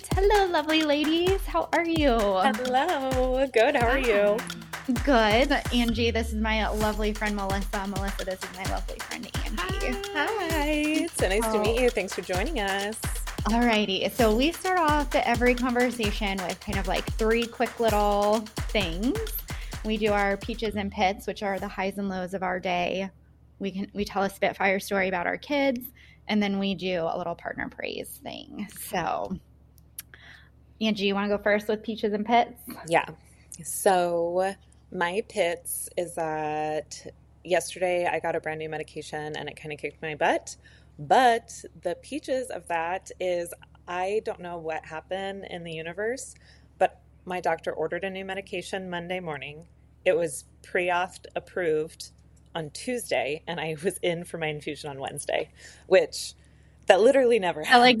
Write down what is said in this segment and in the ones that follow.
right. Hello, lovely ladies. How are you? Hello. Good. How are you? Good. Angie, this is my lovely friend, Melissa. Melissa, this is my lovely friend, Angie. Hi. It's so nice to meet you. Thanks for joining us. All righty. So we start off every conversation with kind of like three quick little things. We do our peaches and pits, which are the highs and lows of our day. We tell a spitfire story about our kids, and then we do a little partner praise thing. So, Angie, you want to go first with peaches and pits? Yeah. So my pits is that yesterday I got a brand new medication and it kind of kicked my butt. But the peaches of that is I don't know what happened in the universe, but my doctor ordered a new medication Monday morning. It was pre-auth approved on Tuesday, and I was in for my infusion on Wednesday, which that literally never happened.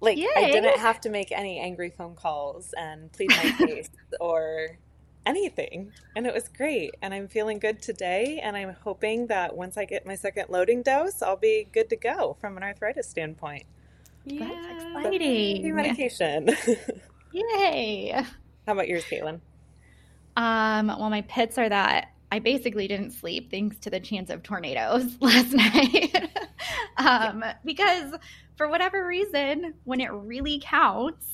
Like, yay. I didn't have to make any angry phone calls and plead my case or anything. And it was great. And I'm feeling good today. And I'm hoping that once I get my second loading dose, I'll be good to go from an arthritis standpoint. Yeah. That's exciting. New medication. Yay. How about yours, Caitlin? Well, my pits are that I basically didn't sleep thanks to the chance of tornadoes last night. Because for whatever reason, when it really counts,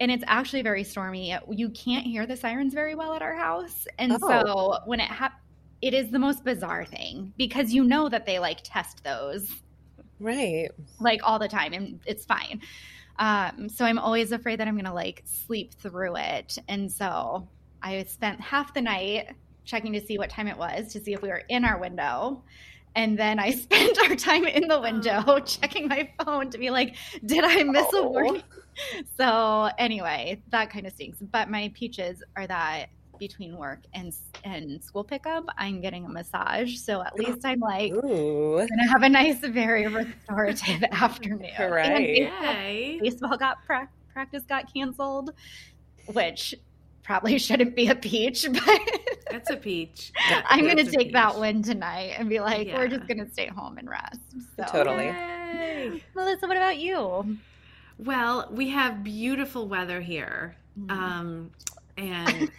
and it's actually very stormy. You can't hear the sirens very well at our house. And so when it is the most bizarre thing because you know that they like test those. Right. Like all the time, and it's fine. So I'm always afraid that I'm going to like sleep through it. And so I spent half the night checking to see what time it was to see if we were in our window. And then I spent our time in the window checking my phone to be like, did I miss a warning? So anyway, that kind of stinks. But my peaches are that between work and school pickup, I'm getting a massage. So at least I'm like, going to have a nice, very restorative afternoon. Hooray. And baseball practice got canceled, which probably shouldn't be a peach, but that's a peach. Yeah, I'm going to take that one tonight and be like, we're just going to stay home and rest. So. Totally. Yay. Melissa, what about you? Well, we have beautiful weather here. And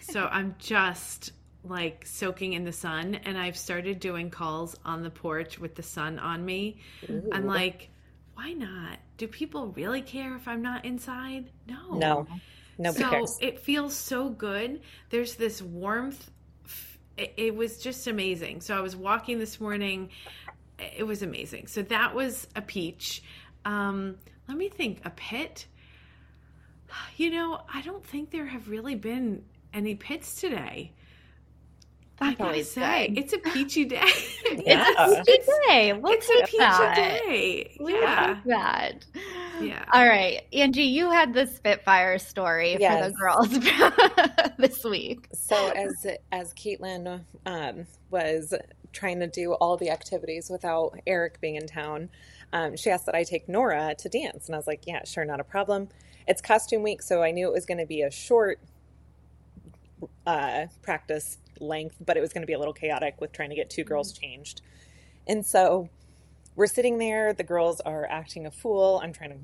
so I'm just like soaking in the sun, and I've started doing calls on the porch with the sun on me. Ooh. I'm like, why not? Do people really care if I'm not inside? No. Nobody cares. It feels so good. There's this warmth. It was just amazing. So I was walking this morning. It was amazing. So that was a peach. Let me think. A pit? You know, I don't think there have really been any pits today. I gotta say, it's a peachy day. Yeah. It's a peachy day. Yeah. That. Yeah. All right. Angie, you had the Spitfire story for the girls this week. So as Caitlin was trying to do all the activities without Eric being in town, she asked that I take Nora to dance. And I was like, yeah, sure, not a problem. It's costume week, so I knew it was going to be a short practice length, but it was going to be a little chaotic with trying to get two girls changed. And so we're sitting there. The girls are acting a fool. I'm trying to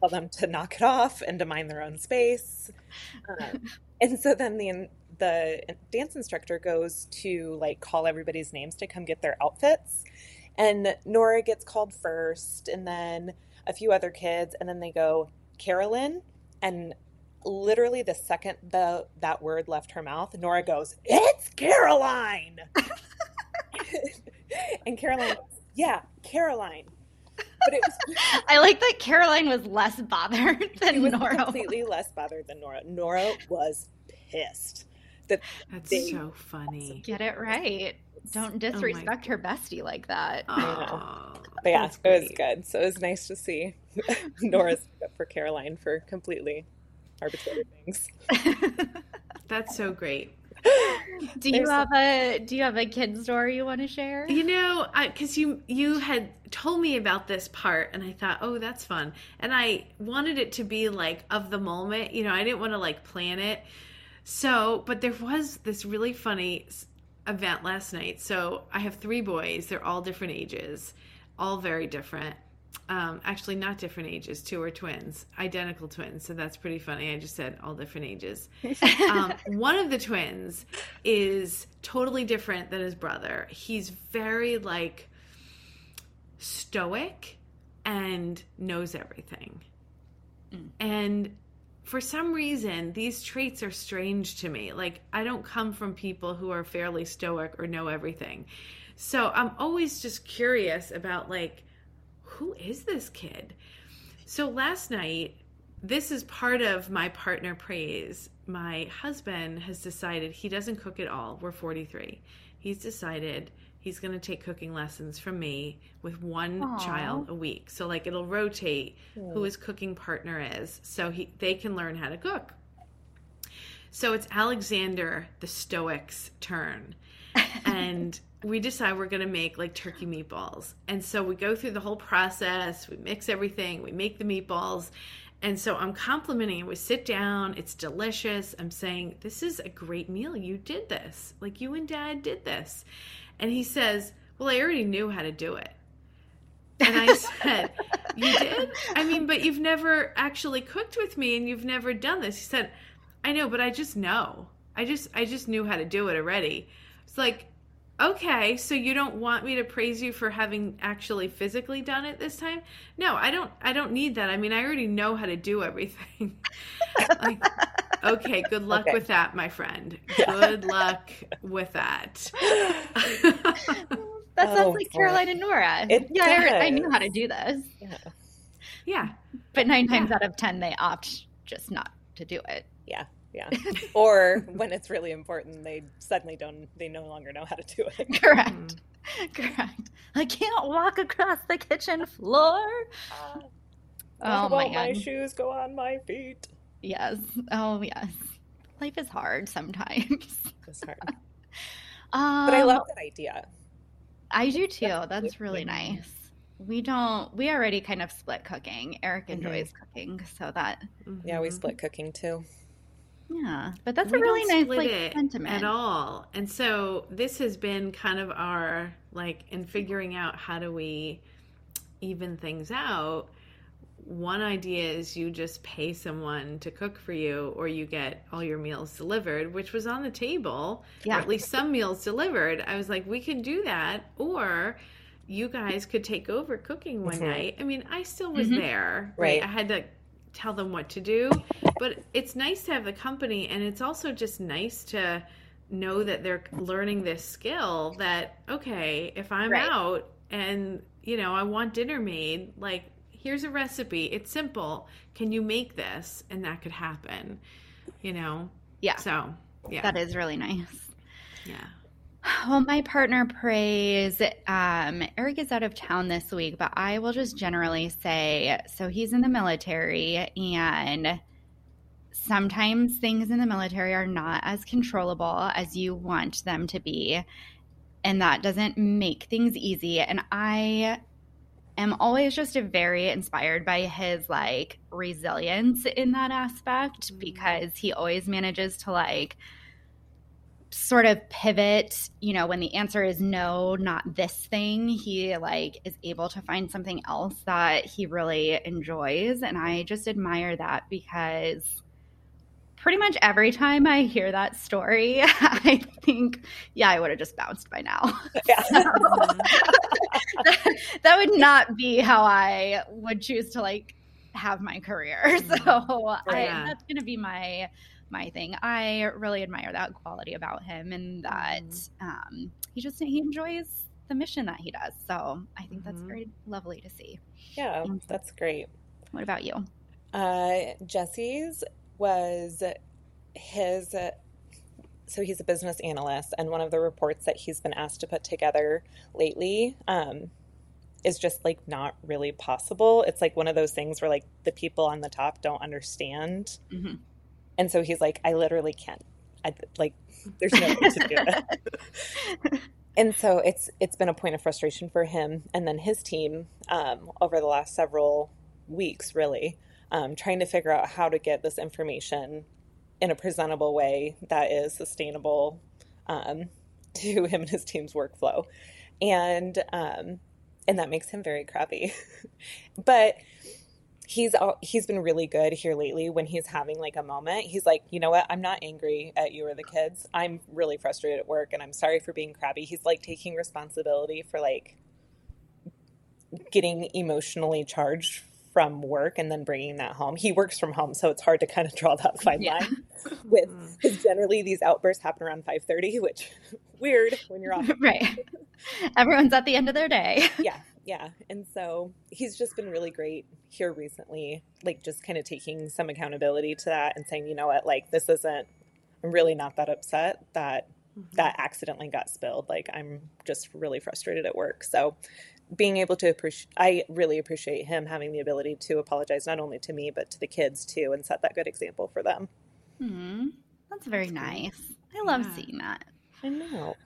tell them to knock it off and to mind their own space. And so then the dance instructor goes to like call everybody's names to come get their outfits. And Nora gets called first, and then a few other kids, and then they go Caroline, and literally the second that word left her mouth, Nora goes, "It's Caroline." And Caroline goes, "Yeah, Caroline." But it was I like that Caroline was less bothered than Nora. Completely less bothered than Nora. Nora was pissed. That's so funny. Get it right. Don't disrespect her bestie like that. Oh, but yeah, it was good. So it was nice to see Nora's up for Caroline for completely arbitrary things. That's so great. Do you have a kid story you want to share? You know, because you had told me about this part, and I thought, oh, that's fun. And I wanted it to be like of the moment. You know, I didn't want to like plan it. So, but there was this really funny event last night. So I have three boys. They're all different ages, all very different. actually not different ages, two are twins, identical twins. So that's pretty funny. I just said all different ages. One of the twins is totally different than his brother. He's very like stoic and knows everything. Mm. And for some reason, these traits are strange to me. Like, I don't come from people who are fairly stoic or know everything. So I'm always just curious about, like, who is this kid? So last night, this is part of my partner praise. My husband has decided he doesn't cook at all. We're 43. He's decided he's going to take cooking lessons from me with one child a week. So like it'll rotate who his cooking partner is so they can learn how to cook. So it's Alexander, the stoic's turn. And we decide we're going to make like turkey meatballs. And so we go through the whole process. We mix everything. We make the meatballs. And so I'm complimenting him. We sit down. It's delicious. I'm saying, this is a great meal. You did this. Like you and Dad did this. And he says, well, I already knew how to do it. And I said, you did? I mean, but you've never actually cooked with me and you've never done this. He said, I know, but I just know. I just knew how to do it already. It's like, okay, so you don't want me to praise you for having actually physically done it this time? No, I don't need that. I mean, I already know how to do everything. Like, okay, good luck with that, my friend. Good luck with that. That sounds like Caroline and Nora. I knew how to do this. Yeah. But 9 times out of 10, they opt just not to do it. Yeah. Or when it's really important, they suddenly they no longer know how to do it. Correct. Mm. Correct. I can't walk across the kitchen floor. Oh my God. My shoes go on my feet. Yes. Oh yes. Life is hard sometimes. It's hard. But I love that idea. I do too. That's really nice. We already kind of split cooking. Eric enjoys cooking, so that. Yeah, we split cooking too. Yeah, but that's a really nice like sentiment at all. And so this has been kind of our like in figuring out how do we even things out. One idea is you just pay someone to cook for you, or you get all your meals delivered, which was on the table. Yeah, or at least some meals delivered. I was like, we can do that, or you guys could take over cooking one night. I mean, I still was there. Right, I had to tell them what to do, but it's nice to have the company, and it's also just nice to know that they're learning this skill that, okay, if I'm out and, you know, I want dinner made, like, here's a recipe. It's simple. Can you make this? And that could happen, you know? Yeah. So, yeah. That is really nice. Yeah. Well, my partner praise, Eric is out of town this week, but I will just generally say, so he's in the military, and sometimes things in the military are not as controllable as you want them to be, and that doesn't make things easy. And I am always just very inspired by his, like, resilience in that aspect, because he always manages to, like, sort of pivot, you know, when the answer is no, not this thing, he like is able to find something else that he really enjoys. And I just admire that, because pretty much every time I hear that story, I think, yeah, I would have just bounced by now. Yeah. So, that would not be how I would choose to like have my career. So that's going to be my thing. I really admire that quality about him, and that he enjoys the mission that he does. So I think that's very lovely to see. Yeah, that's great. What about you? Jesse's was his. So he's a business analyst, and one of the reports that he's been asked to put together lately is just like not really possible. It's like one of those things where like the people on the top don't understand. Mm-hmm. And so he's like, I literally can't. There's no way to do it. And so it's been a point of frustration for him, and then his team over the last several weeks, really, trying to figure out how to get this information in a presentable way that is sustainable to him and his team's workflow. And and that makes him very crabby. But he's been really good here lately when he's having like a moment. He's like, you know what? I'm not angry at you or the kids. I'm really frustrated at work and I'm sorry for being crabby. He's like taking responsibility for like getting emotionally charged from work and then bringing that home. He works from home, so it's hard to kind of draw that fine line with, because generally these outbursts happen around 5:30, which weird when you're off. Right. Everyone's at the end of their day. Yeah. And so he's just been really great here recently, like just kind of taking some accountability to that and saying, you know what, like this isn't, I'm really not that upset that that accidentally got spilled. Like I'm just really frustrated at work. So being able to appreciate, I really appreciate him having the ability to apologize, not only to me, but to the kids too, and set that good example for them. Mm-hmm. That's very nice. I love seeing that. I know.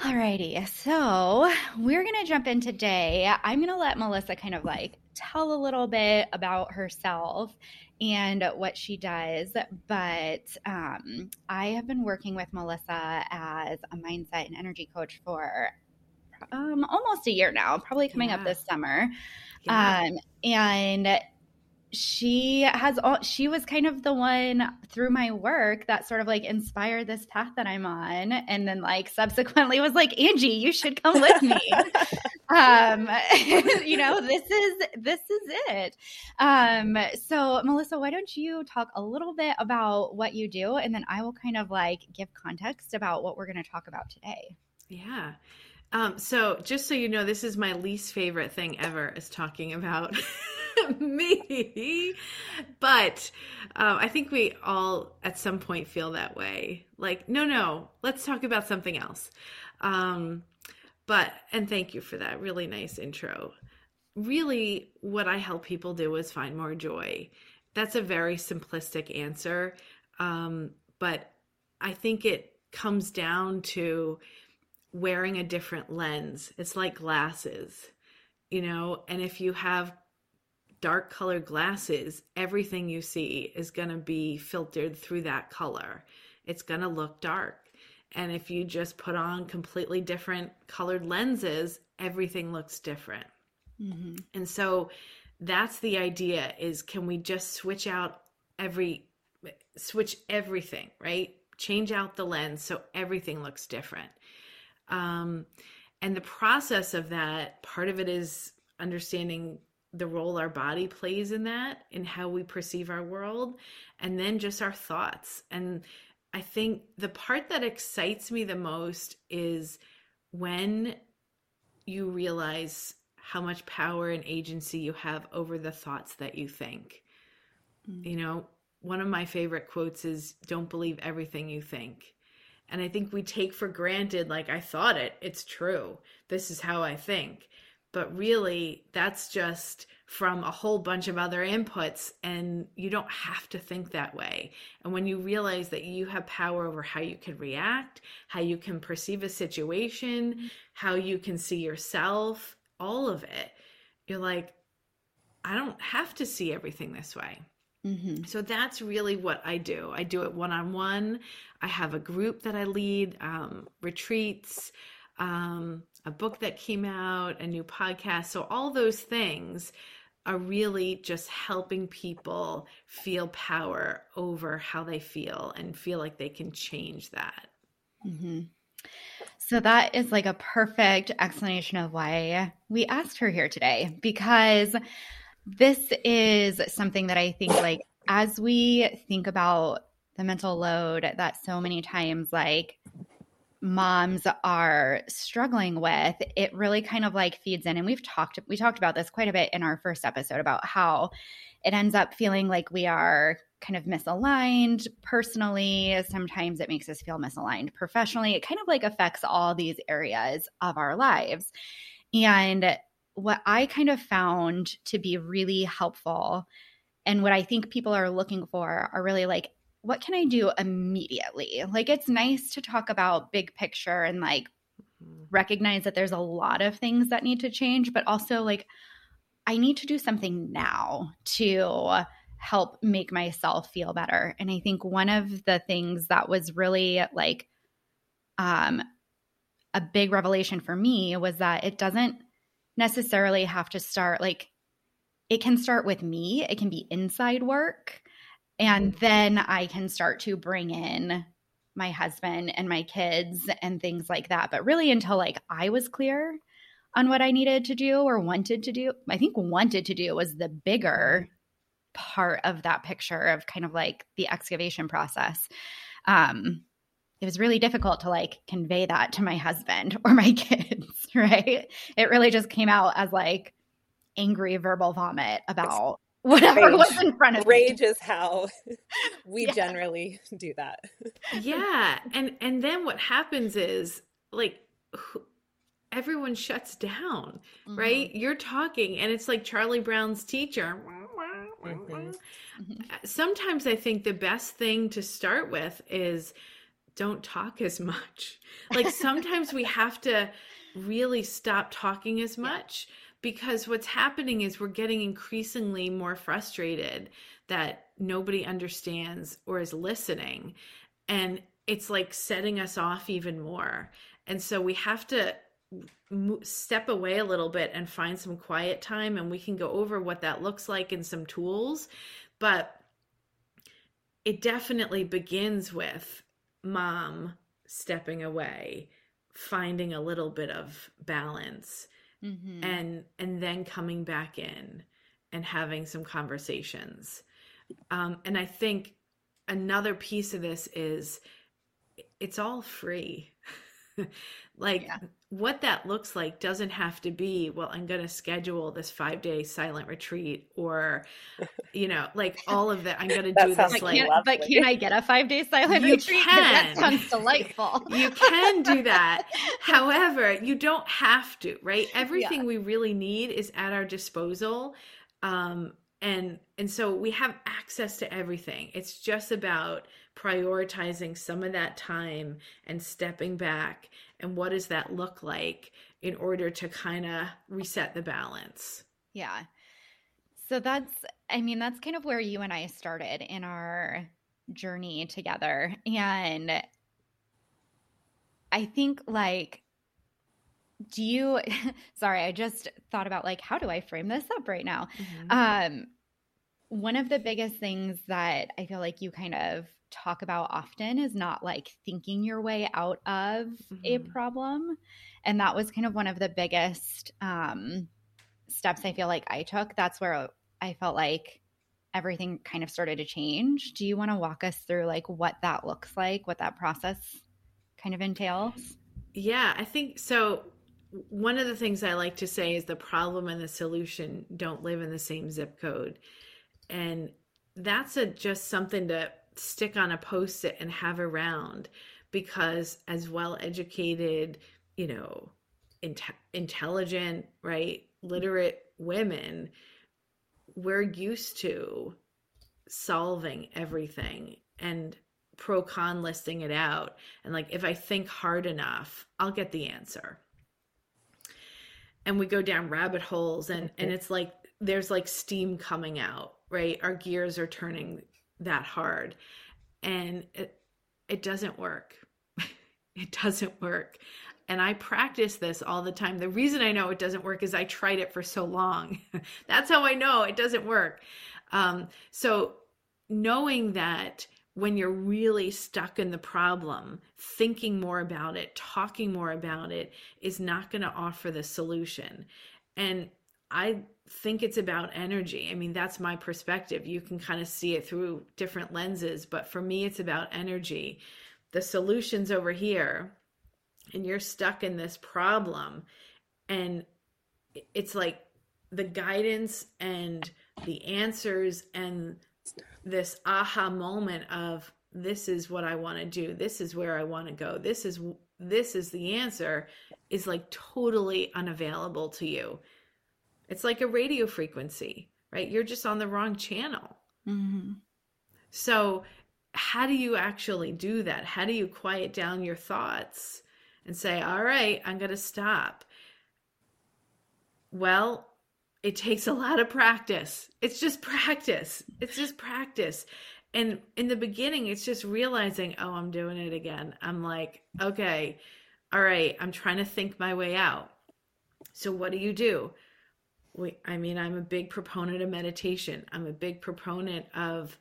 Alrighty. So we're going to jump in today. I'm going to let Melissa kind of like tell a little bit about herself and what she does. But I have been working with Melissa as a mindset and energy coach for almost a year now, probably coming up this summer. Yeah. And she was kind of the one through my work that sort of like inspired this path that I'm on. And then like subsequently was like, Angie, you should come with me. You know, this is it. So Melissa, why don't you talk a little bit about what you do? And then I will kind of like give context about what we're going to talk about today. Yeah. So just so you know, this is my least favorite thing ever, is talking about me, but I think we all at some point feel that way. Like, no, let's talk about something else. And thank you for that really nice intro. Really, what I help people do is find more joy. That's a very simplistic answer. But I think it comes down to wearing a different lens. It's like glasses, you know, and if you have dark colored glasses, everything you see is going to be filtered through that color. It's going to look dark. And if you just put on completely different colored lenses, everything looks different. Mm-hmm. And so that's the idea, is can we just switch everything, right? Change out the lens so everything looks different. And the process of that, part of it is understanding the role our body plays in that, in how we perceive our world, and then just our thoughts. And I think the part that excites me the most is when you realize how much power and agency you have over the thoughts that you think. Mm-hmm. You know, one of my favorite quotes is, "Don't believe everything you think." And I think we take for granted, like, I thought it, it's true. This is how I think. But really, that's just from a whole bunch of other inputs, and you don't have to think that way. And when you realize that you have power over how you can react, how you can perceive a situation, how you can see yourself, all of it, you're like, I don't have to see everything this way. Mm-hmm. So that's really what I do. I do it one-on-one. I have a group that I lead, retreats, a book that came out, a new podcast. So all those things are really just helping people feel power over how they feel and feel like they can change that. Mm-hmm. So that is like a perfect explanation of why we asked her here today, because this is something that I think, like, as we think about the mental load that so many times, like, moms are struggling with, it really kind of like feeds in. And we talked about this quite a bit in our first episode about how it ends up feeling like we are kind of misaligned personally. Sometimes it makes us feel misaligned professionally. It kind of like affects all these areas of our lives. And what I kind of found to be really helpful, and what I think people are looking for, are really like, what can I do immediately? Like, it's nice to talk about big picture and like recognize that there's a lot of things that need to change, but also like, I need to do something now to help make myself feel better. And I think one of the things that was really like a big revelation for me was that it doesn't necessarily have to start, like, it can start with me. It can be inside work. And then I can start to bring in my husband and my kids and things like that. But really until, like, I was clear on what I needed to do or wanted to do. I think wanted to do was the bigger part of that picture of kind of like the excavation process. It was really difficult to, like, convey that to my husband or my kids, right? It really just came out as, like, angry verbal vomit about whatever was in front of me. Rage is how we generally do that. Yeah. And then what happens is, like, everyone shuts down, mm-hmm. right? You're talking and it's like Charlie Brown's teacher. Mm-hmm. Sometimes I think the best thing to start with is don't talk as much. Like, sometimes we have to really stop talking as much, because what's happening is we're getting increasingly more frustrated that nobody understands or is listening. And it's like setting us off even more. And so we have to step away a little bit and find some quiet time, and we can go over what that looks like and some tools. But it definitely begins with mom stepping away, finding a little bit of balance, mm-hmm. and then coming back in and having some conversations. And I think another piece of this is it's all free. Like, what that looks like doesn't have to be, well, I'm going to schedule this 5-day silent retreat, or, you know, like all of that. I'm going to do this. Like, but can I get a 5-day silent retreat? That sounds delightful. You can do that. However, you don't have to, right? Everything we really need is at our disposal. And so we have access to everything. It's just about prioritizing some of that time and stepping back. And what does that look like in order to kind of reset the balance? Yeah. So that's kind of where you and I started in our journey together. And I think, like, sorry, I just thought about, like, how do I frame this up right now? Mm-hmm. One of the biggest things that I feel like you kind of talk about often is not, like, thinking your way out of mm-hmm. a problem. And that was kind of one of the biggest steps I feel like I took. That's where I felt like everything kind of started to change. Do you want to walk us through, like, what that looks like, what that process kind of entails? Yeah, I think so. One of the things I like to say is the problem and the solution don't live in the same zip code. And that's just something to stick on a Post-it and have around, because as well-educated, you know, intelligent, right, literate women, we're used to solving everything and pro-con listing it out. And, like, if I think hard enough, I'll get the answer. And we go down rabbit holes and it's like, there's like steam coming out, right? Our gears are turning that hard, and it doesn't work. It doesn't work. And I practice this all the time. The reason I know it doesn't work is I tried it for so long. That's how I know it doesn't work. So knowing that when you're really stuck in the problem, thinking more about it, talking more about it is not going to offer the solution. And I think it's about energy. I mean, that's my perspective. You can kind of see it through different lenses, but for me, it's about energy. The solution's over here, and you're stuck in this problem. And it's like the guidance and the answers and this aha moment of, this is what I want to do. This is where I want to go. This is the answer, is like totally unavailable to you. It's like a radio frequency, right? You're just on the wrong channel. Mm-hmm. So how do you actually do that? How do you quiet down your thoughts and say, all right, I'm going to stop? Well, it takes a lot of practice. It's just practice. And in the beginning, it's just realizing, oh, I'm doing it again. I'm like, okay, all right, I'm trying to think my way out. So what do you do? I'm a big proponent of meditation. I'm a big proponent of,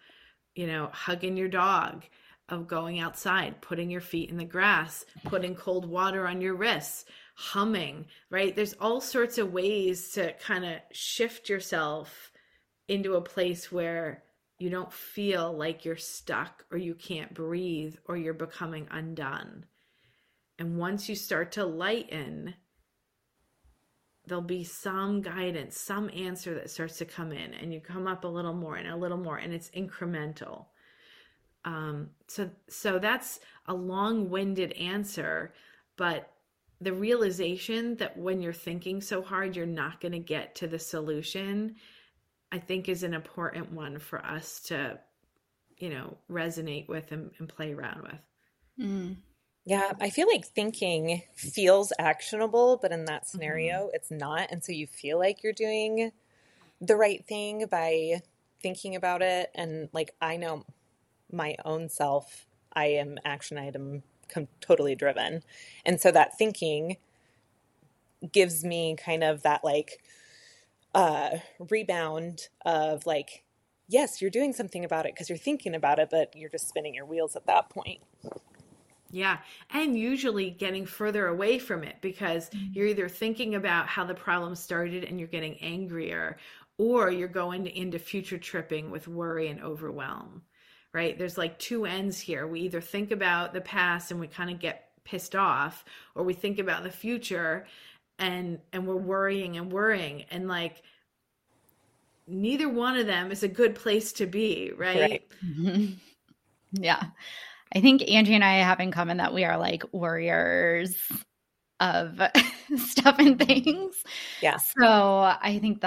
hugging your dog, of going outside, putting your feet in the grass, putting cold water on your wrists, humming, right? There's all sorts of ways to kind of shift yourself into a place where you don't feel like you're stuck or you can't breathe or you're becoming undone. And once you start to lighten, there'll be some guidance, some answer that starts to come in, and you come up a little more, and it's incremental. So that's a long-winded answer, but the realization that when you're thinking so hard, you're not going to get to the solution, I think is an important one for us to, resonate with and play around with. Mm. Yeah, I feel like thinking feels actionable, but in that scenario, mm-hmm. it's not. And so you feel like you're doing the right thing by thinking about it. And I know my own self, I am action item totally driven. And so that thinking gives me kind of that rebound of yes, you're doing something about it because you're thinking about it, but you're just spinning your wheels at that point. Yeah. And usually getting further away from it because you're either thinking about how the problem started and you're getting angrier, or you're going into future tripping with worry and overwhelm, right? There's two ends here. We either think about the past and we kind of get pissed off, or we think about the future and we're worrying. And neither one of them is a good place to be, right? Mm-hmm. Yeah. I think Angie and I have in common that we are warriors of stuff and things. Yeah. So I think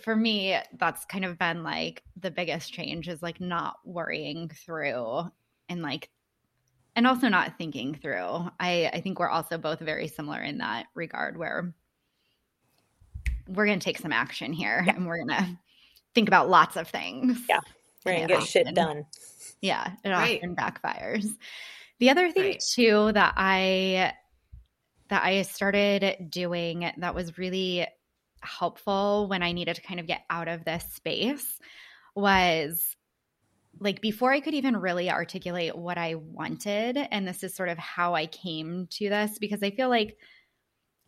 for me, that's kind of been the biggest change is not worrying through and and also not thinking through. I think we're also both very similar in that regard where we're going to take some action here yeah. and we're going to think about lots of things. Yeah. We're going to get shit done. Yeah, it often backfires. The other thing too that I started doing that was really helpful when I needed to kind of get out of this space was before I could even really articulate what I wanted, and this is sort of how I came to this, because I feel it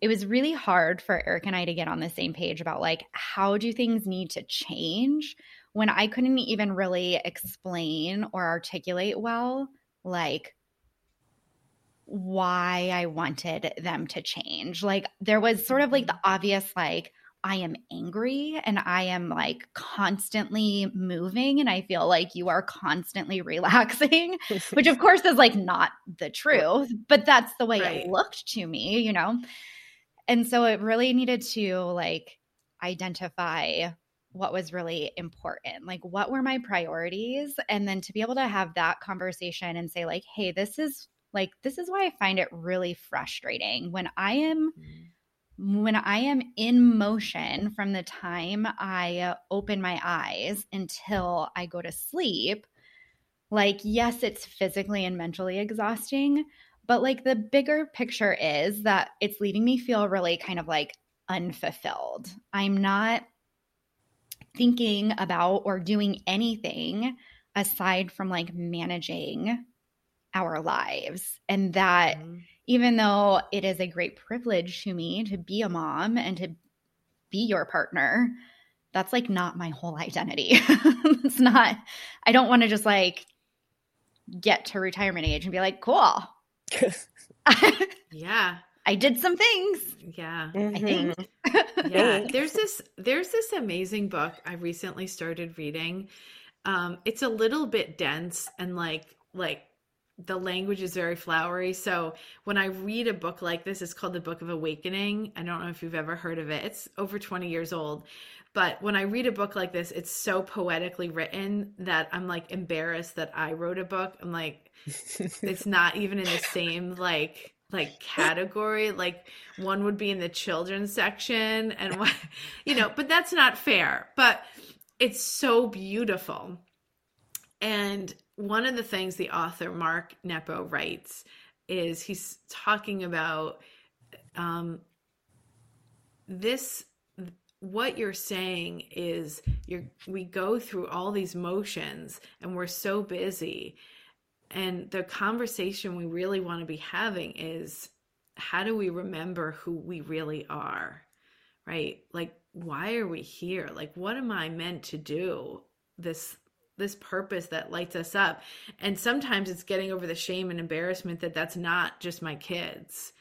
was really hard for Eric and I to get on the same page about how do things need to change when I couldn't even really explain or articulate well, why I wanted them to change. There was sort of the obvious, I am angry and I am constantly moving and I feel you are constantly relaxing, which of course is not the truth, but that's the way it looked to me, And so it really needed to identify what was really important, what were my priorities? And then to be able to have that conversation and say hey, this is why I find it really frustrating when I am in motion from the time I open my eyes until I go to sleep. Yes, it's physically and mentally exhausting, but the bigger picture is that it's leaving me feel really kind of unfulfilled. I'm not thinking about or doing anything aside from managing our lives. And that even though it is a great privilege to me to be a mom and to be your partner, that's not my whole identity. It's not – I don't want to just get to retirement age and be cool. Yeah. I did some things. Yeah. Mm-hmm. I think. Yeah. There's this amazing book I recently started reading. It's a little bit dense and the language is very flowery. So when I read a book like this, it's called The Book of Awakening. I don't know if you've ever heard of it. It's over 20 years old. But when I read a book like this, it's so poetically written that I'm embarrassed that I wrote a book. I'm it's not even in the same category, one would be in the children's section and one, but that's not fair, but it's so beautiful. And one of the things the author Mark Nepo writes is he's talking about this, what you're saying is we go through all these motions and we're so busy. And the conversation we really want to be having is, how do we remember who we really are, right? Like, why are we here? Like, what am I meant to do? This purpose that lights us up. And sometimes it's getting over the shame and embarrassment that that's not just my kids,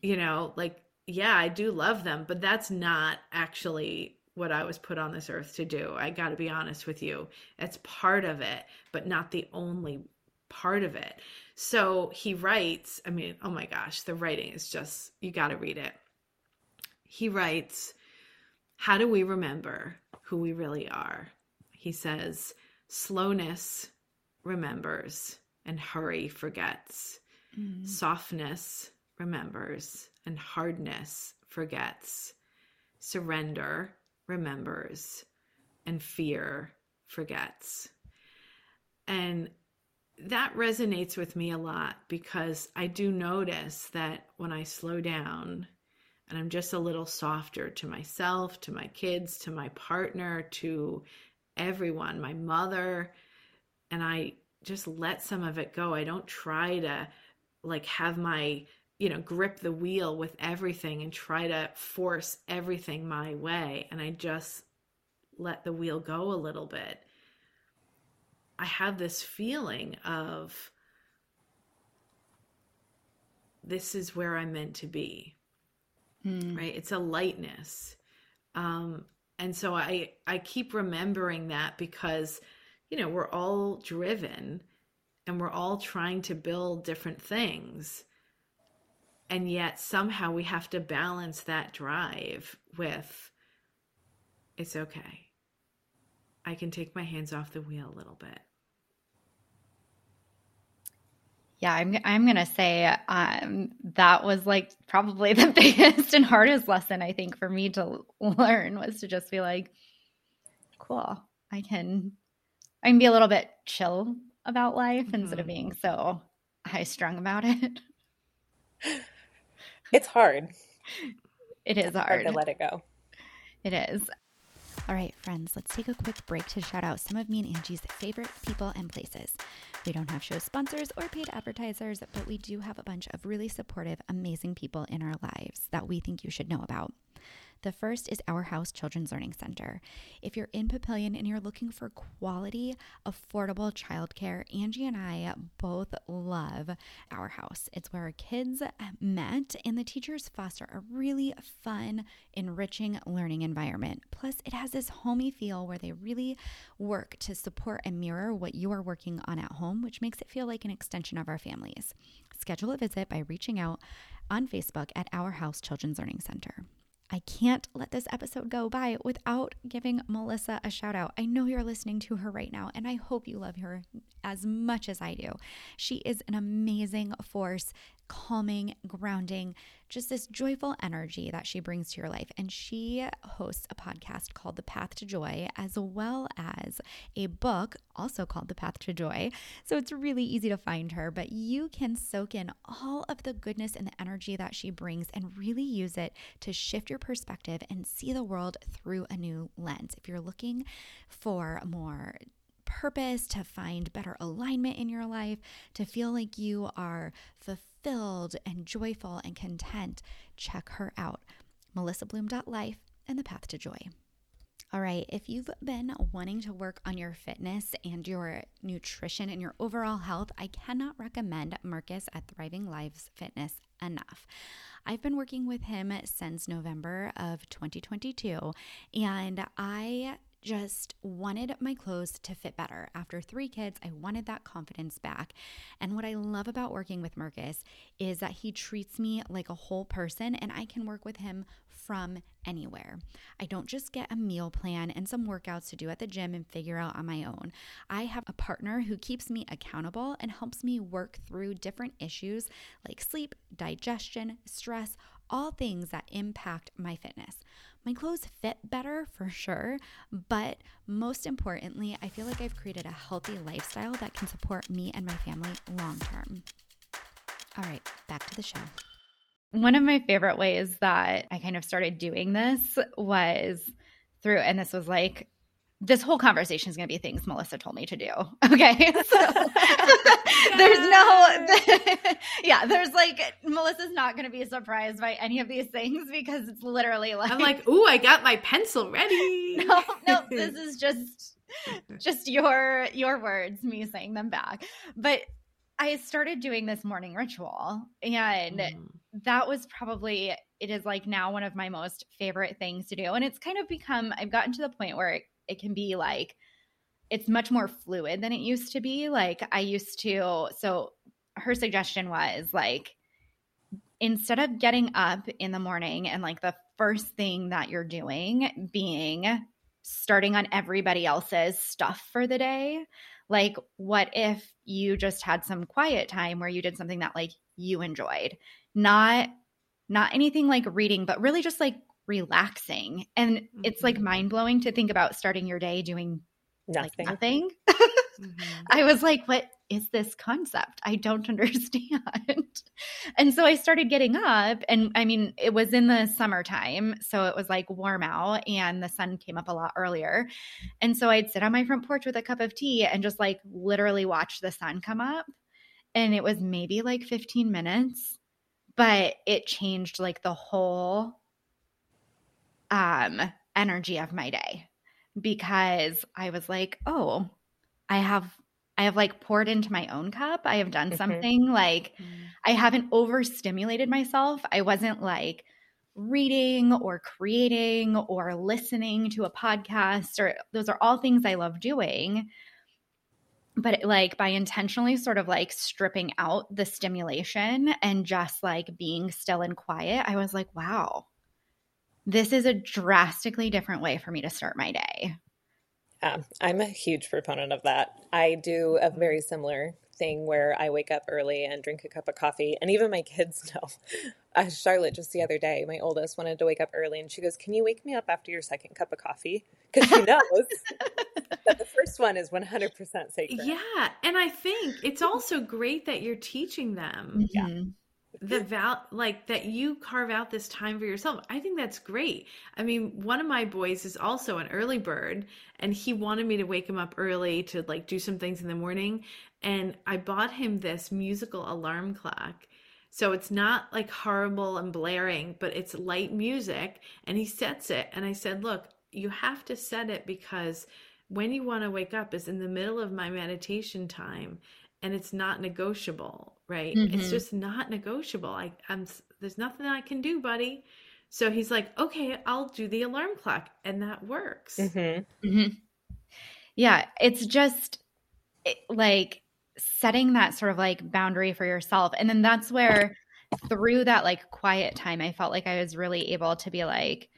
you know, like, yeah, I do love them, but that's not actually what I was put on this earth to do. I got to be honest with you. That's part of it, but not the only part of it. So he writes, I mean, oh my gosh, the writing is just, you got to read it. He writes, how do we remember who we really are? He says, slowness remembers and hurry forgets. Mm-hmm. Softness remembers and hardness forgets. Surrender remembers and fear forgets. And that resonates with me a lot, because I do notice that when I slow down and I'm just a little softer to myself, to my kids, to my partner, to everyone, my mother, and I just let some of it go. I don't try to like have my, you know, grip the wheel with everything and try to force everything my way. And I just let the wheel go a little bit. I have this feeling of, this is where I'm meant to be. Right? It's a lightness. And so I keep remembering that, because, you know, we're all driven and we're all trying to build different things. And yet somehow we have to balance that drive with, it's okay. I can take my hands off the wheel a little bit. Yeah, I'm going to say that was like probably the biggest and hardest lesson I think for me to learn, was to just be like, cool, I can be a little bit chill about life instead of being so high strung about it. It's hard. It's hard to let it go. It is. All right, friends, let's take a quick break to shout out some of me and Angie's favorite people and places. We don't have show sponsors or paid advertisers, but we do have a bunch of really supportive, amazing people in our lives that we think you should know about. The first is Our House Children's Learning Center. If you're in Papillion and you're looking for quality, affordable childcare, Angie and I both love Our House. It's where our kids met, and the teachers foster a really fun, enriching learning environment. Plus, it has this homey feel where they really work to support and mirror what you are working on at home, which makes it feel like an extension of our families. Schedule a visit by reaching out on Facebook at Our House Children's Learning Center. I can't let this episode go by without giving Melissa a shout out. I know you're listening to her right now, and I hope you love her as much as I do. She is an amazing force, calming, grounding, just this joyful energy that she brings to your life. And she hosts a podcast called The Path to Joy, as well as a book also called The Path to Joy. So it's really easy to find her, but you can soak in all of the goodness and the energy that she brings and really use it to shift your perspective and see the world through a new lens. If you're looking for more purpose, to find better alignment in your life, to feel like you are fulfilled and joyful and content, check her out. melissabloom.life and The Path to Joy. All right, if you've been wanting to work on your fitness and your nutrition and your overall health, I cannot recommend Marcus at Thriving Lives Fitness enough. I've been working with him since November of 2022, and I just wanted my clothes to fit better. After 3 kids, I wanted that confidence back. And what I love about working with Marcus is that he treats me like a whole person, and I can work with him from anywhere. I don't just get a meal plan and some workouts to do at the gym and figure out on my own. I have a partner who keeps me accountable and helps me work through different issues like sleep, digestion, stress, all things that impact my fitness. My clothes fit better for sure, but most importantly, I feel like I've created a healthy lifestyle that can support me and my family long term. All right, back to the show. One of my favorite ways that I kind of started doing this was through, and this was like, this whole conversation is going to be things Melissa told me to do. Okay. So there's like, Melissa's not going to be surprised by any of these things because it's literally like, I'm like, ooh, I got my pencil ready. No, this is just your words, me saying them back. But I started doing this morning ritual, and that was probably, it is like now one of my most favorite things to do. And it's kind of become, I've gotten to the point where it can be like, it's much more fluid than it used to be. Like I used to, so her suggestion was like, instead of getting up in the morning and like the first thing that you're doing being starting on everybody else's stuff for the day, like what if you just had some quiet time where you did something that like you enjoyed, not anything like reading, but really just like relaxing. And it's like mind-blowing to think about starting your day doing nothing. I was like, what is this concept? I don't understand. And so I started getting up, and I mean, it was in the summertime, so it was like warm out and the sun came up a lot earlier. And so I'd sit on my front porch with a cup of tea and just like literally watch the sun come up. And it was maybe like 15 minutes, but it changed like the whole energy of my day, because I was like, oh, I have like poured into my own cup. I have done something like I haven't overstimulated myself. I wasn't like reading or creating or listening to a podcast, or those are all things I love doing. But like by intentionally sort of like stripping out the stimulation and just like being still and quiet, I was like, wow, this is a drastically different way for me to start my day. I'm a huge proponent of that. I do a very similar thing where I wake up early and drink a cup of coffee. And even my kids know. Charlotte, just the other day, my oldest wanted to wake up early, and she goes, can you wake me up after your second cup of coffee? Because she knows that the first one is 100% sacred. Yeah. And I think it's also great that you're teaching them. Yeah. That you carve out this time for yourself. I think that's great. I mean, one of my boys is also an early bird, and he wanted me to wake him up early to like do some things in the morning. And I bought him this musical alarm clock. So it's not like horrible and blaring, but it's light music, and he sets it. And I said, look, you have to set it because when you want to wake up is in the middle of my meditation time. And it's not negotiable, right? Mm-hmm. It's just not negotiable. There's nothing I can do, buddy. So he's like, okay, I'll do the alarm clock. And that works. Mm-hmm. Mm-hmm. Yeah. It's just like setting that sort of like boundary for yourself. And then that's where through that like quiet time, I felt like I was really able to be like,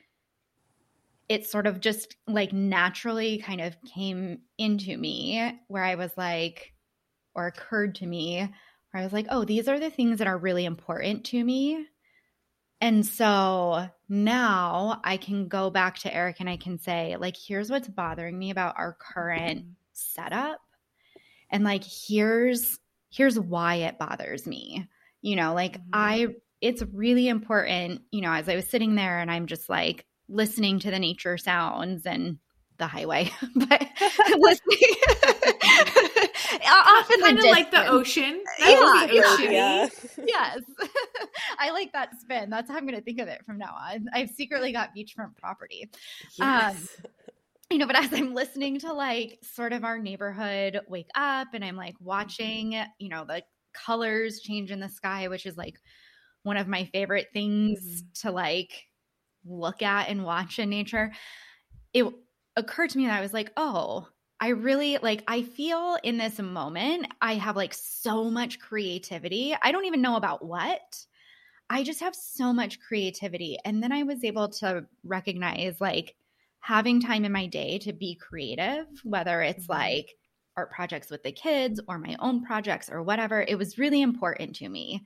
it sort of just like naturally kind of came into me where I was like, or occurred to me where I was like, oh, these are the things that are really important to me. And so now I can go back to Eric and I can say, like, here's what's bothering me about our current setup. And like, here's why it bothers me. You know, like it's really important, you know, as I was sitting there and I'm just like listening to the nature sounds and the highway, but listening often kind of like the ocean. Yes, I like that spin. That's how I'm going to think of it from now on. I've secretly got beachfront property. Yes. You know, but as I'm listening to like sort of our neighborhood wake up, and I'm like watching, you know, the colors change in the sky, which is like one of my favorite things to like look at and watch in nature. It occurred to me that I was like, oh, I really like, I feel in this moment, I have like so much creativity. I don't even know about what. I just have so much creativity. And then I was able to recognize like having time in my day to be creative, whether it's like art projects with the kids or my own projects or whatever, it was really important to me.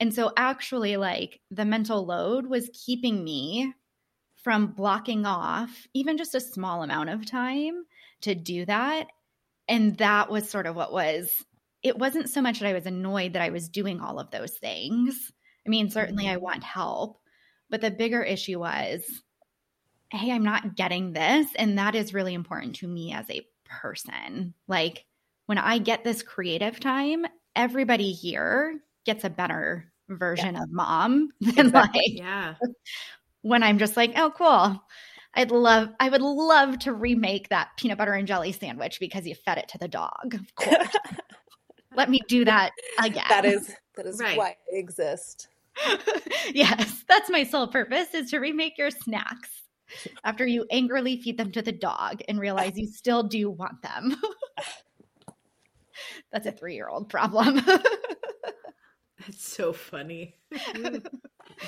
And so actually like the mental load was keeping me from blocking off even just a small amount of time to do that. And that was sort of what was – it wasn't so much that I was annoyed that I was doing all of those things I mean, certainly I want help, but the bigger issue was, hey, I'm not getting this. And that is really important to me as a person. Like when I get this creative time, everybody here gets a better version of mom than when I'm just like, oh, cool. I would love to remake that peanut butter and jelly sandwich because you fed it to the dog. Of course. Let me do that again. That is right. Why I exist. Yes. That's my sole purpose, is to remake your snacks after you angrily feed them to the dog and realize you still do want them. That's a 3-year-old problem. That's so funny.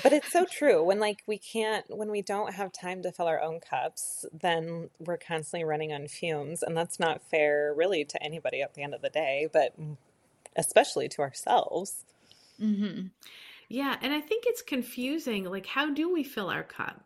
But it's so true. When when we don't have time to fill our own cups, then we're constantly running on fumes. And that's not fair really to anybody at the end of the day, but especially to ourselves. Mm-hmm. Yeah. And I think it's confusing. Like, how do we fill our cup?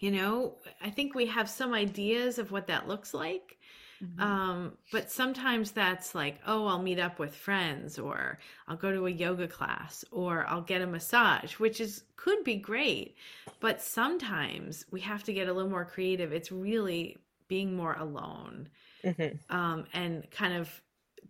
You know, I think we have some ideas of what that looks like. Mm-hmm. But sometimes that's like, oh, I'll meet up with friends, or I'll go to a yoga class, or I'll get a massage, which could be great. But sometimes we have to get a little more creative. It's really being more alone, mm-hmm. And kind of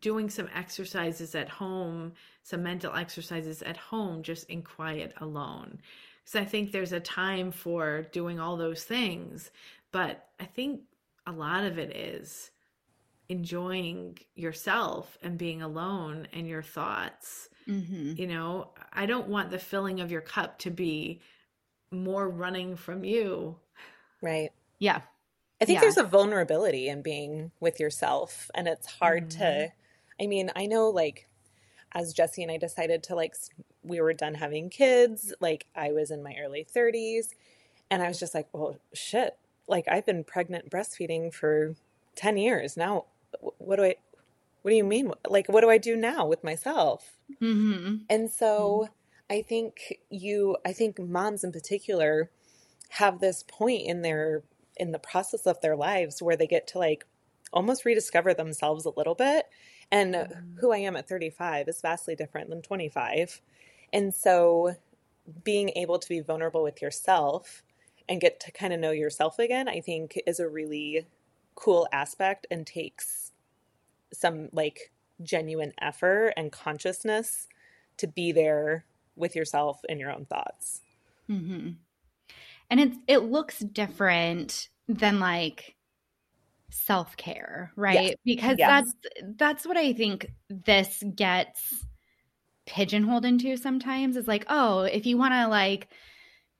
doing some exercises at home, some mental exercises at home, just in quiet alone. So I think there's a time for doing all those things, but I think a lot of it is enjoying yourself and being alone and your thoughts. Mm-hmm. You know, I don't want the filling of your cup to be more running from you. Right. Yeah. I think there's a vulnerability in being with yourself, and it's hard mm-hmm. to, I mean, I know like as Jesse and I decided to we were done having kids, like I was in my early 30s and I was just like, well, shit. Like I've been pregnant breastfeeding for 10 years now. What do you mean? Like, what do I do now with myself? Mm-hmm. And so mm-hmm. I think moms in particular have this point in the process of their lives where they get to like almost rediscover themselves a little bit. And mm-hmm. who I am at 35 is vastly different than 25. And so being able to be vulnerable with yourself and get to kind of know yourself again, I think is a really cool aspect and takes some like genuine effort and consciousness to be there with yourself and your own thoughts. Mm-hmm. And it looks different than like self-care, right? Yes. Because that's what I think this gets pigeonholed into sometimes, is like, oh, if you want to like –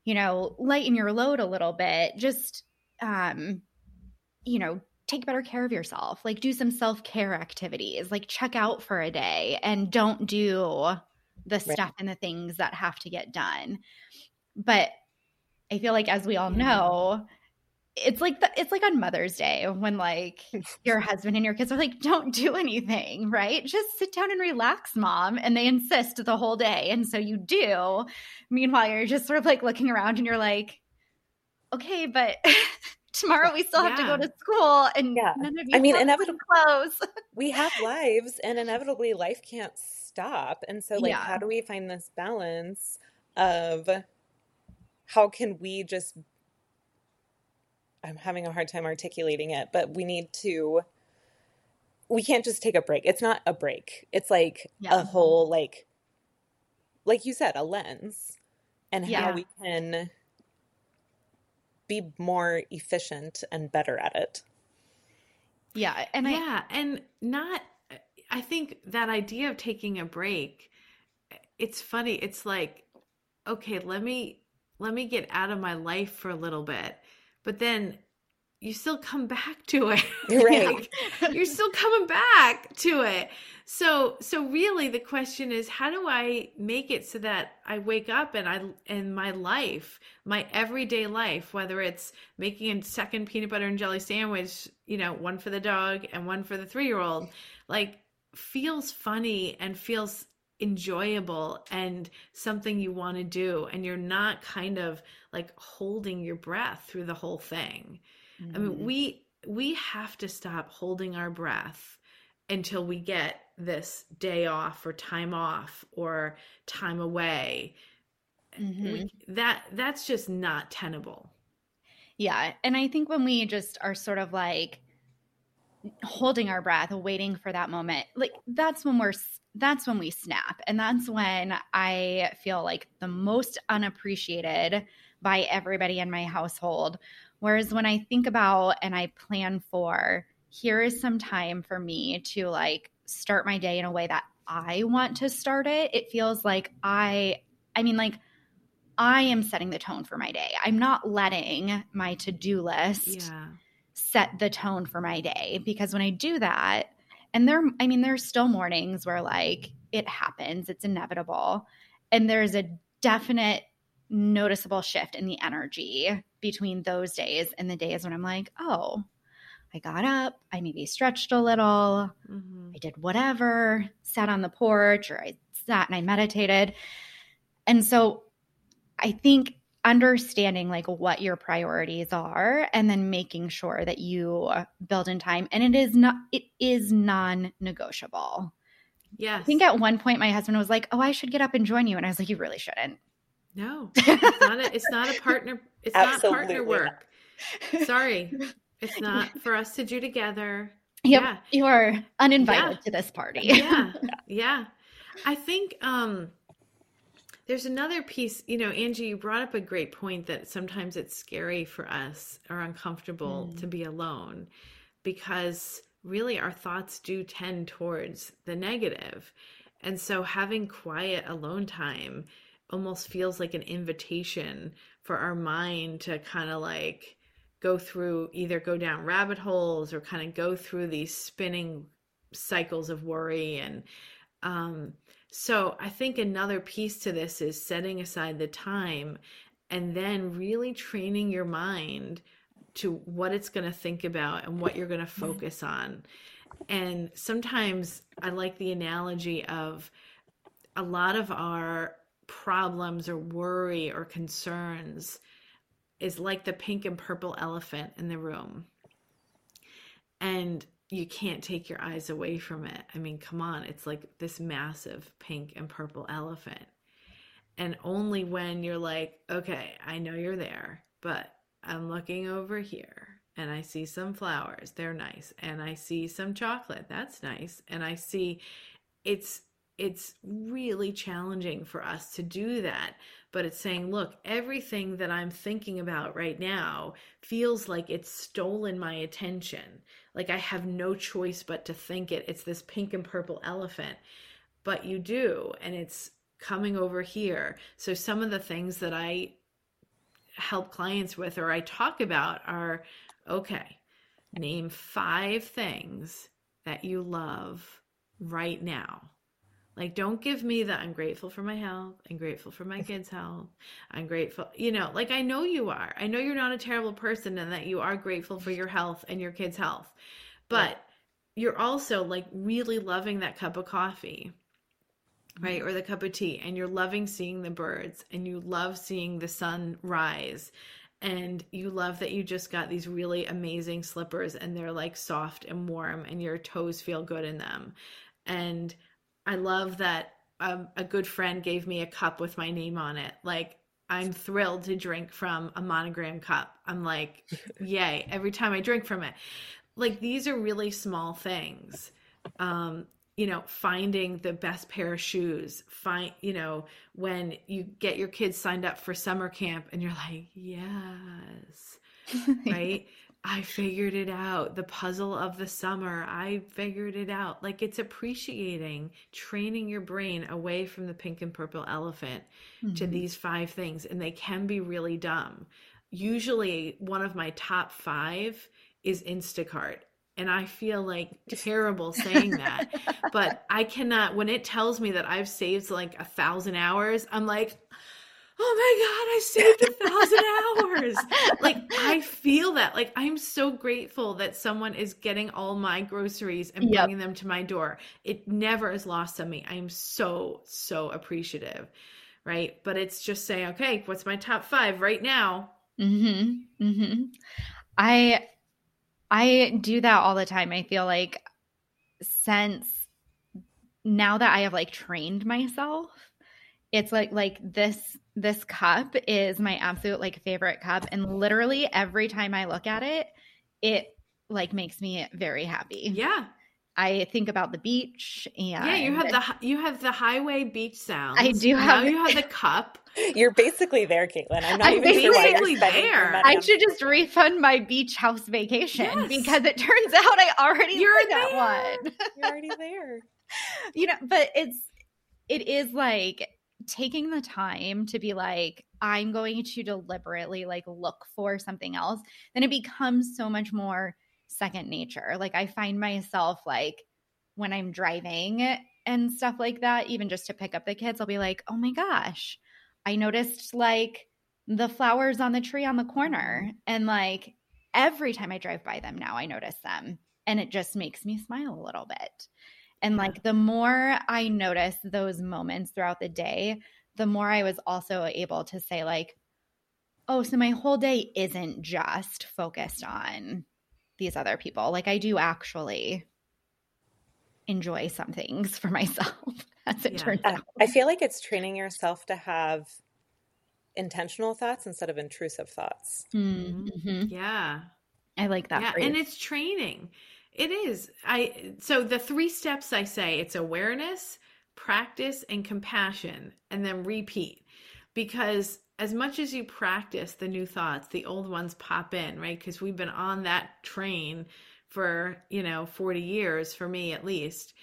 you know, lighten your load a little bit, just, you know, take better care of yourself, like do some self-care activities, like check out for a day and don't do the stuff and the things that have to get done. But I feel like, as we all know, it's like on Mother's Day when like your husband and your kids are like, don't do anything, right? Just sit down and relax, mom. And they insist the whole day. And so you do. Meanwhile, you're just sort of like looking around and you're like, okay, but tomorrow we still have to go to school. And none of you inevitably close. We have lives and inevitably life can't stop. And so like, how do we find this balance of how can we just – I'm having a hard time articulating it, but we can't just take a break. It's not a break. It's like a whole, like you said, a lens, and how we can be more efficient and better at it. Yeah. And I think that idea of taking a break, it's funny. It's like, okay, let me get out of my life for a little bit. But then you still come back to it. Right. You're still coming back to it. So really the question is, how do I make it so that I wake up and my life, my everyday life, whether it's making a second peanut butter and jelly sandwich, you know, one for the dog and one for the 3-year-old, like feels funny and feels enjoyable and something you want to do, and you're not kind of like holding your breath through the whole thing. Mm-hmm. I mean, we have to stop holding our breath until we get this day off or time off or time away. Mm-hmm. That's just not tenable. Yeah. And I think when we just are sort of like holding our breath, waiting for that moment, like that's when we snap. And that's when I feel like the most unappreciated by everybody in my household. Whereas when I think about and I plan for, here is some time for me to like start my day in a way that I want to start it, it feels like I am setting the tone for my day. I'm not letting my to-do list set the tone for my day, because when I do that, and there's still mornings where like it happens, it's inevitable, and there's a definite noticeable shift in the energy between those days and the days when I'm like, oh, I got up, I maybe stretched a little, mm-hmm. I did whatever, sat on the porch, or I sat and I meditated. And so I think understanding like what your priorities are and then making sure that you build in time, and it is non-negotiable. Yes. I think at one point my husband was like, oh, I should get up and join you. And I was like, you really shouldn't. No, it's not partner work. Sorry. It's not for us to do together. Yep. Yeah. You are uninvited to this party. Yeah. I think there's another piece, Angie, you brought up a great point that sometimes it's scary for us or uncomfortable to be alone, because really our thoughts do tend towards the negative. And so having quiet alone time almost feels like an invitation for our mind to kind of like go down rabbit holes or kind of go through these spinning cycles of worry. And so I think another piece to this is setting aside the time and then really training your mind to what it's going to think about and what you're going to focus on. And sometimes I like the analogy of a lot of our problems or worry or concerns is like the pink and purple elephant in the room. And you can't take your eyes away from it. I mean, come on, it's like this massive pink and purple elephant. And only when you're like, okay, I know you're there, but I'm looking over here and I see some flowers, they're nice. And I see some chocolate, that's nice. And I see it's really challenging for us to do that, but it's saying, look, everything that I'm thinking about right now feels like it's stolen my attention. Like I have no choice but to think it. It's this pink and purple elephant, but you do, and it's coming over here. So some of the things that I help clients with, or I talk about, are, okay, name 5 things that you love right now. Like, don't give me that I'm grateful for my health, I'm grateful for my kids' health, I'm grateful, like I know you are. I know you're not a terrible person and that you are grateful for your health and your kids' health. But you're also like really loving that cup of coffee, right? Or the cup of tea, and you're loving seeing the birds, and you love seeing the sun rise, and you love that you just got these really amazing slippers and they're like soft and warm and your toes feel good in them. And I love that a good friend gave me a cup with my name on it. Like, I'm thrilled to drink from a monogram cup. I'm like, yay, every time I drink from it. Like, these are really small things. Finding the best pair of shoes, when you get your kids signed up for summer camp and you're like, yes, right? I figured it out. The puzzle of the summer, I figured it out. Like, it's appreciating, training your brain away from the pink and purple elephant to these 5 things. And they can be really dumb. Usually one of my top 5 is Instacart. And I feel like terrible saying that, but I cannot, when it tells me that I've saved like 1,000 hours, I'm like, oh my God, I saved 1,000 hours. Like, I feel that. Like, I'm so grateful that someone is getting all my groceries and bringing them to my door. It never is lost on me. I'm so, so appreciative, right? But it's just saying, okay, what's my top 5 right now? Mm-hmm. Mm-hmm. I do that all the time. I feel like since now that I have like trained myself, it's like this cup is my absolute like favorite cup. And literally every time I look at it, it like makes me very happy. Yeah. I think about the beach. And yeah, you have the highway beach sounds. I do have. Now you have the cup. You're basically there, Caitlin. I'm not even sure why you're there. I should just refund my beach house vacation because it turns out I already did that one. You're already there. You know, but it is like taking the time to be like, I'm going to deliberately like look for something else. Then it becomes so much more second nature. Like I find myself like when I'm driving and stuff like that, even just to pick up the kids, I'll be like, oh my gosh, I noticed like the flowers on the tree on the corner. And like every time I drive by them now, I notice them. And it just makes me smile a little bit. And like the more I notice those moments throughout the day, the more I was also able to say like, oh, so my whole day isn't just focused on these other people. Like I do actually enjoy some things for myself, as it turns out. I feel like it's training yourself to have intentional thoughts instead of intrusive thoughts. Mm-hmm. Yeah. I like that phrase. And it's training. It is. So the three steps I say, it's awareness, practice, and compassion, and then repeat. Because as much as you practice the new thoughts, the old ones pop in, right? Because we've been on that train for, 40 years, for me at least.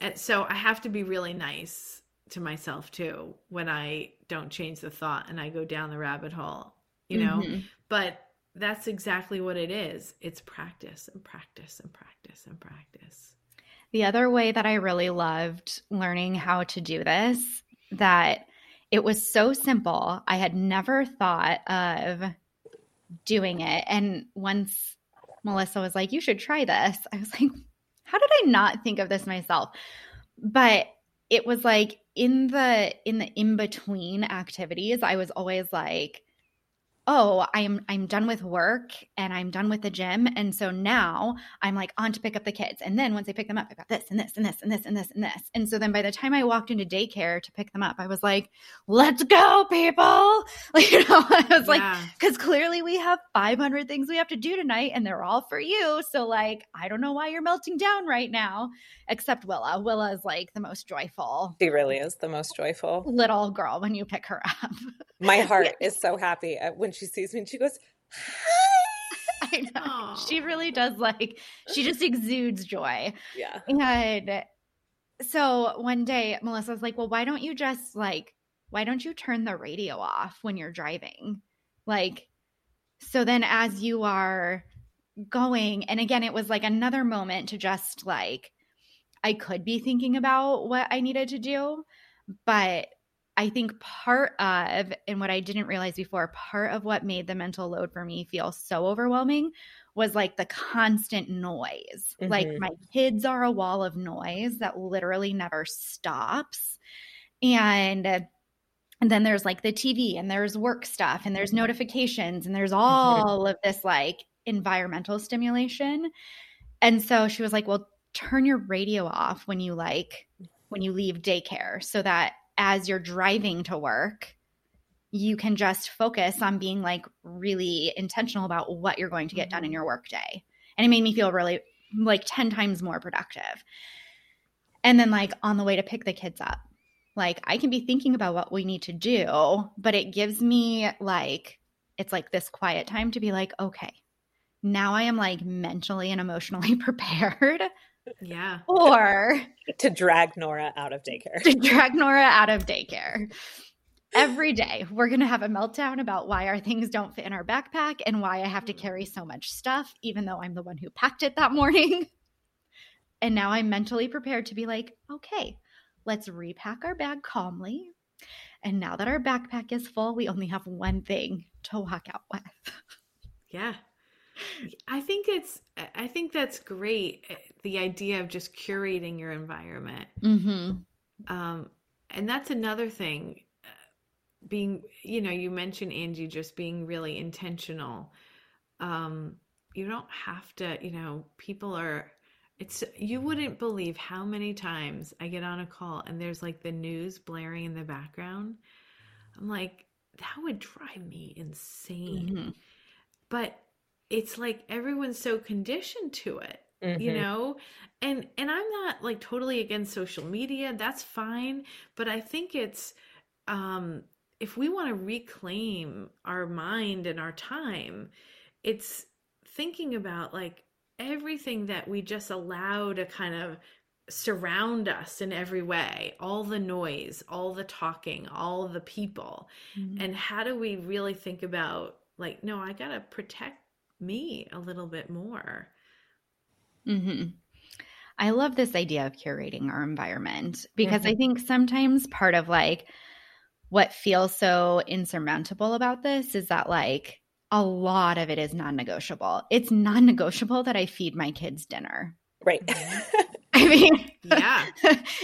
And so I have to be really nice to myself too when I don't change the thought and I go down the rabbit hole, Mm-hmm. But that's exactly what it is. It's practice and practice and practice and practice. The other way that I really loved learning how to do this, that it was so simple. I had never thought of doing it. And once Melissa was like, you should try this, I was like, how did I not think of this myself? But it was like in the in-between activities, I was always like, oh, I'm done with work and I'm done with the gym. And so now I'm like on to pick up the kids. And then once I pick them up, I got this and this and this and this and this and this. And so then by the time I walked into daycare to pick them up, I was like, let's go, people. I was like, because clearly we have 500 things we have to do tonight and they're all for you. So like, I don't know why you're melting down right now, except Willa. Willa is like the most joyful. She really is the most joyful little girl when you pick her up. My heart is so happy when she sees me and she goes, hi. I know. Aww. She really does she just exudes joy. Yeah. And so one day Melissa's like, well, why don't you turn the radio off when you're driving? Like, so then as you are going, and again, it was like another moment to just like, I could be thinking about what I needed to do, but I think part of what made the mental load for me feel so overwhelming was like the constant noise. Mm-hmm. Like my kids are a wall of noise that literally never stops. And then there's like the TV and there's work stuff and there's notifications and there's all of this like environmental stimulation. And so she was like, well, turn your radio off when you leave daycare so that as you're driving to work, you can just focus on being like really intentional about what you're going to get done in your work day. And it made me feel really like 10 times more productive. And then like on the way to pick the kids up, like I can be thinking about what we need to do, but it gives me like, it's like this quiet time to be like, okay, now I am like mentally and emotionally prepared. Yeah. Or to drag Nora out of daycare. Every day we're going to have a meltdown about why our things don't fit in our backpack and why I have to carry so much stuff, even though I'm the one who packed it that morning. And now I'm mentally prepared to be like, okay, let's repack our bag calmly. And now that our backpack is full, we only have one thing to walk out with. Yeah. I think that's great. The idea of just curating your environment. Mm-hmm. And that's another thing, being, you mentioned, Angie, just being really intentional. You don't have to, people are It's, you wouldn't believe how many times I get on a call and there's like the news blaring in the background. I'm like, that would drive me insane. Mm-hmm. But it's like everyone's so conditioned to it, mm-hmm. you know? And I'm not like totally against social media. That's fine. But I think it's, if we want to reclaim our mind and our time, it's thinking about like everything that we just allow to kind of surround us in every way, all the noise, all the talking, all the people. Mm-hmm. And how do we really think about like, no, I got to protect me a little bit more. Mm-hmm. I love this idea of curating our environment because mm-hmm. I think sometimes part of like what feels so insurmountable about this is that like a lot of it is non-negotiable. It's non-negotiable that I feed my kids dinner. Right. I mean, yeah.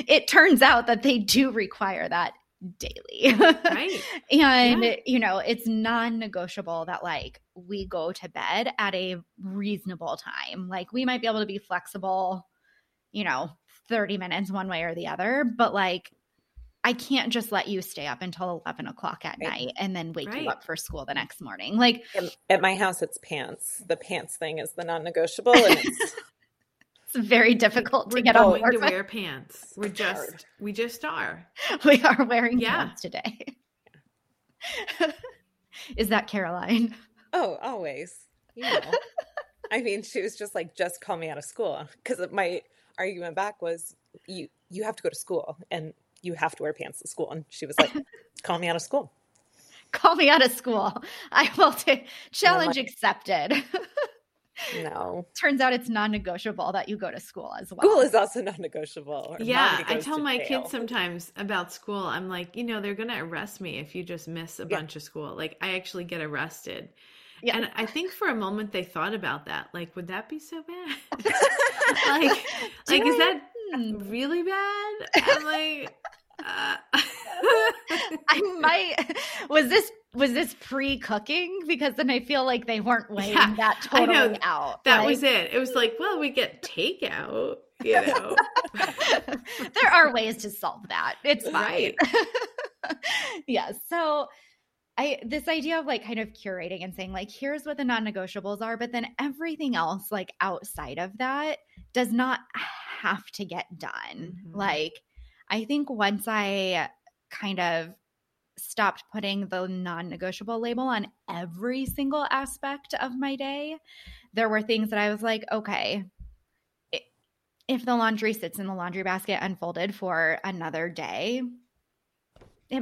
It turns out that they do require that daily. Right. And, yeah. you know, it's non-negotiable that like we go to bed at a reasonable time. Like we might be able to be flexible, you know, 30 minutes one way or the other, but like I can't just let you stay up until 11 o'clock at right. night and then wake right. you up for school the next morning. Like at my house, it's pants. The pants thing is the non-negotiable. And it's very difficult to get on. We're going to wear pants. We're just, we just are. We are wearing yeah. pants today. Is that Caroline? Oh, always. Yeah. I mean, she was just like, just call me out of school. Because my argument back was you have to go to school and you have to wear pants to school. And she was like, call me out of school. Call me out of school. I will take challenge like, accepted. No. Turns out it's non-negotiable that you go to school as well. School is also non-negotiable. Yeah. I tell my kids sometimes about school. I'm like, you know, they're going to arrest me if you just miss a yeah. bunch of school. Like I actually get arrested. Yeah. And I think for a moment they thought about that. Like, would that be so bad? Like, is that really bad? I'm like, was this pre-cooking? Because then I feel like they weren't weighing yeah, that totally I know. Out. That like, was it. It was like, well, we get takeout, you know. There are ways to solve that. It's fine. Right. Yeah. So this idea of like kind of curating and saying like, here's what the non-negotiables are, but then everything else like outside of that does not have to get done. Mm-hmm. Like I think once I kind of stopped putting the non-negotiable label on every single aspect of my day, there were things that I was like, okay, if the laundry sits in the laundry basket unfolded for another day, it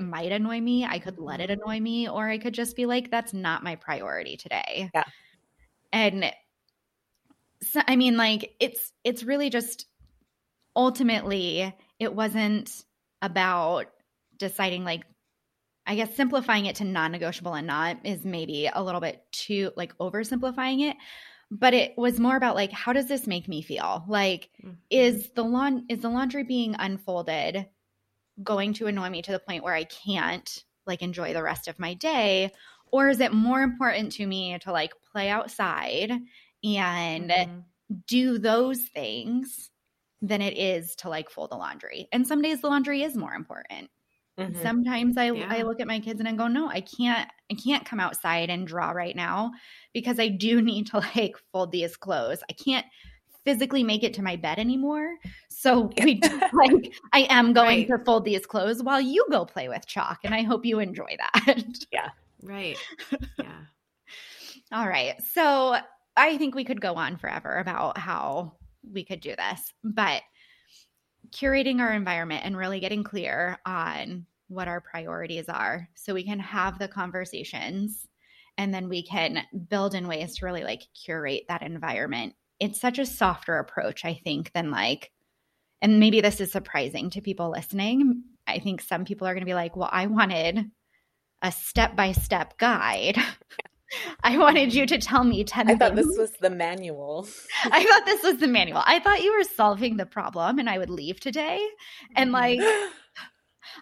might annoy me. I could let it annoy me, or I could just be like, that's not my priority today. Yeah. And so, I mean, like it's really just ultimately it wasn't about deciding like, I guess simplifying it to non-negotiable and not is maybe a little bit too like oversimplifying it, but it was more about like, how does this make me feel? Like, mm-hmm. is the laundry being unfolded going to annoy me to the point where I can't like enjoy the rest of my day? Or is it more important to me to like play outside and mm-hmm. do those things than it is to like fold the laundry? And some days the laundry is more important. Mm-hmm. Sometimes I look at my kids and I go, no, I can't come outside and draw right now because I do need to like fold these clothes. I can't physically make it to my bed anymore. So like I am going right. to fold these clothes while you go play with chalk. And I hope you enjoy that. Yeah. Right. Yeah. All right. So I think we could go on forever about how we could do this, but curating our environment and really getting clear on what our priorities are so we can have the conversations and then we can build in ways to really like curate that environment. It's such a softer approach, I think, than like, and maybe this is surprising to people listening. I think some people are going to be like, well, I wanted a step-by-step guide. I wanted you to tell me 10 things. I thought this was the manual. I thought this was the manual. I thought you were solving the problem and I would leave today and like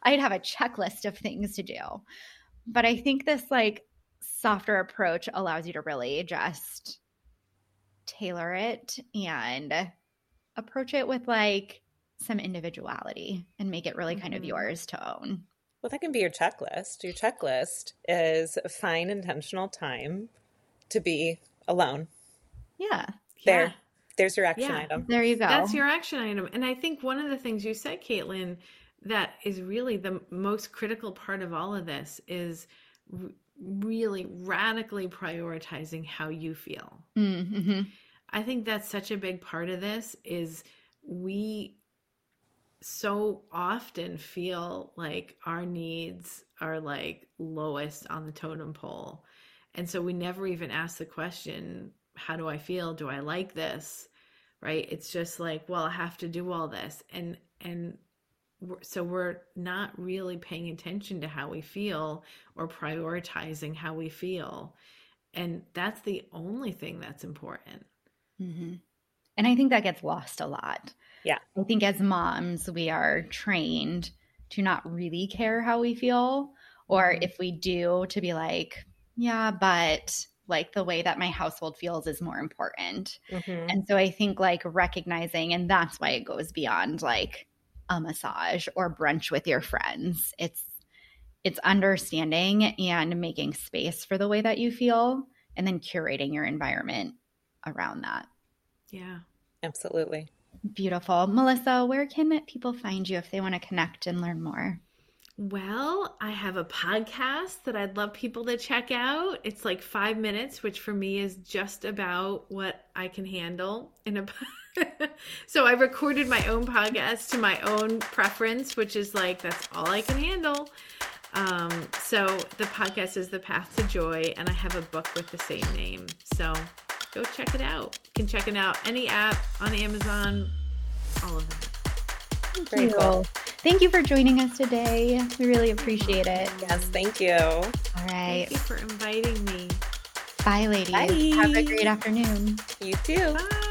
I'd have a checklist of things to do. But I think this like softer approach allows you to really just tailor it and approach it with like some individuality and make it really kind of yours to own. Well, that can be your checklist. Your checklist is find intentional time to be alone. Yeah. There. Yeah. There's your action item. There you go. That's your action item. And I think one of the things you said, Caitlin, that is really the most critical part of all of this is really radically prioritizing how you feel. Mm-hmm. I think that's such a big part of this is we so often feel like our needs are like lowest on the totem pole. And so we never even ask the question, how do I feel? Do I like this? Right? It's just like, well, I have to do all this. So we're not really paying attention to how we feel or prioritizing how we feel. And that's the only thing that's important. Mm-hmm. And I think that gets lost a lot. Yeah. I think as moms, we are trained to not really care how we feel, or if we do, to be like, yeah, but like the way that my household feels is more important. Mm-hmm. And so I think like recognizing, and that's why it goes beyond like a massage or brunch with your friends. It's understanding and making space for the way that you feel and then curating your environment around that. Yeah, absolutely. Beautiful. Melissa, where can people find you if they want to connect and learn more? Well, I have a podcast that I'd love people to check out. It's like 5 minutes, which for me is just about what I can handle in a So I recorded my own podcast to my own preference, which is like, that's all I can handle. So the podcast is The Path to Joy, and I have a book with the same name. So go check it out. You can check it out any app, on Amazon, all of that. Very cool. Thank you for joining us today. We really appreciate it. Yes, thank you. All right. Thank you for inviting me. Bye, ladies. Bye. Have a great afternoon. You too. Bye.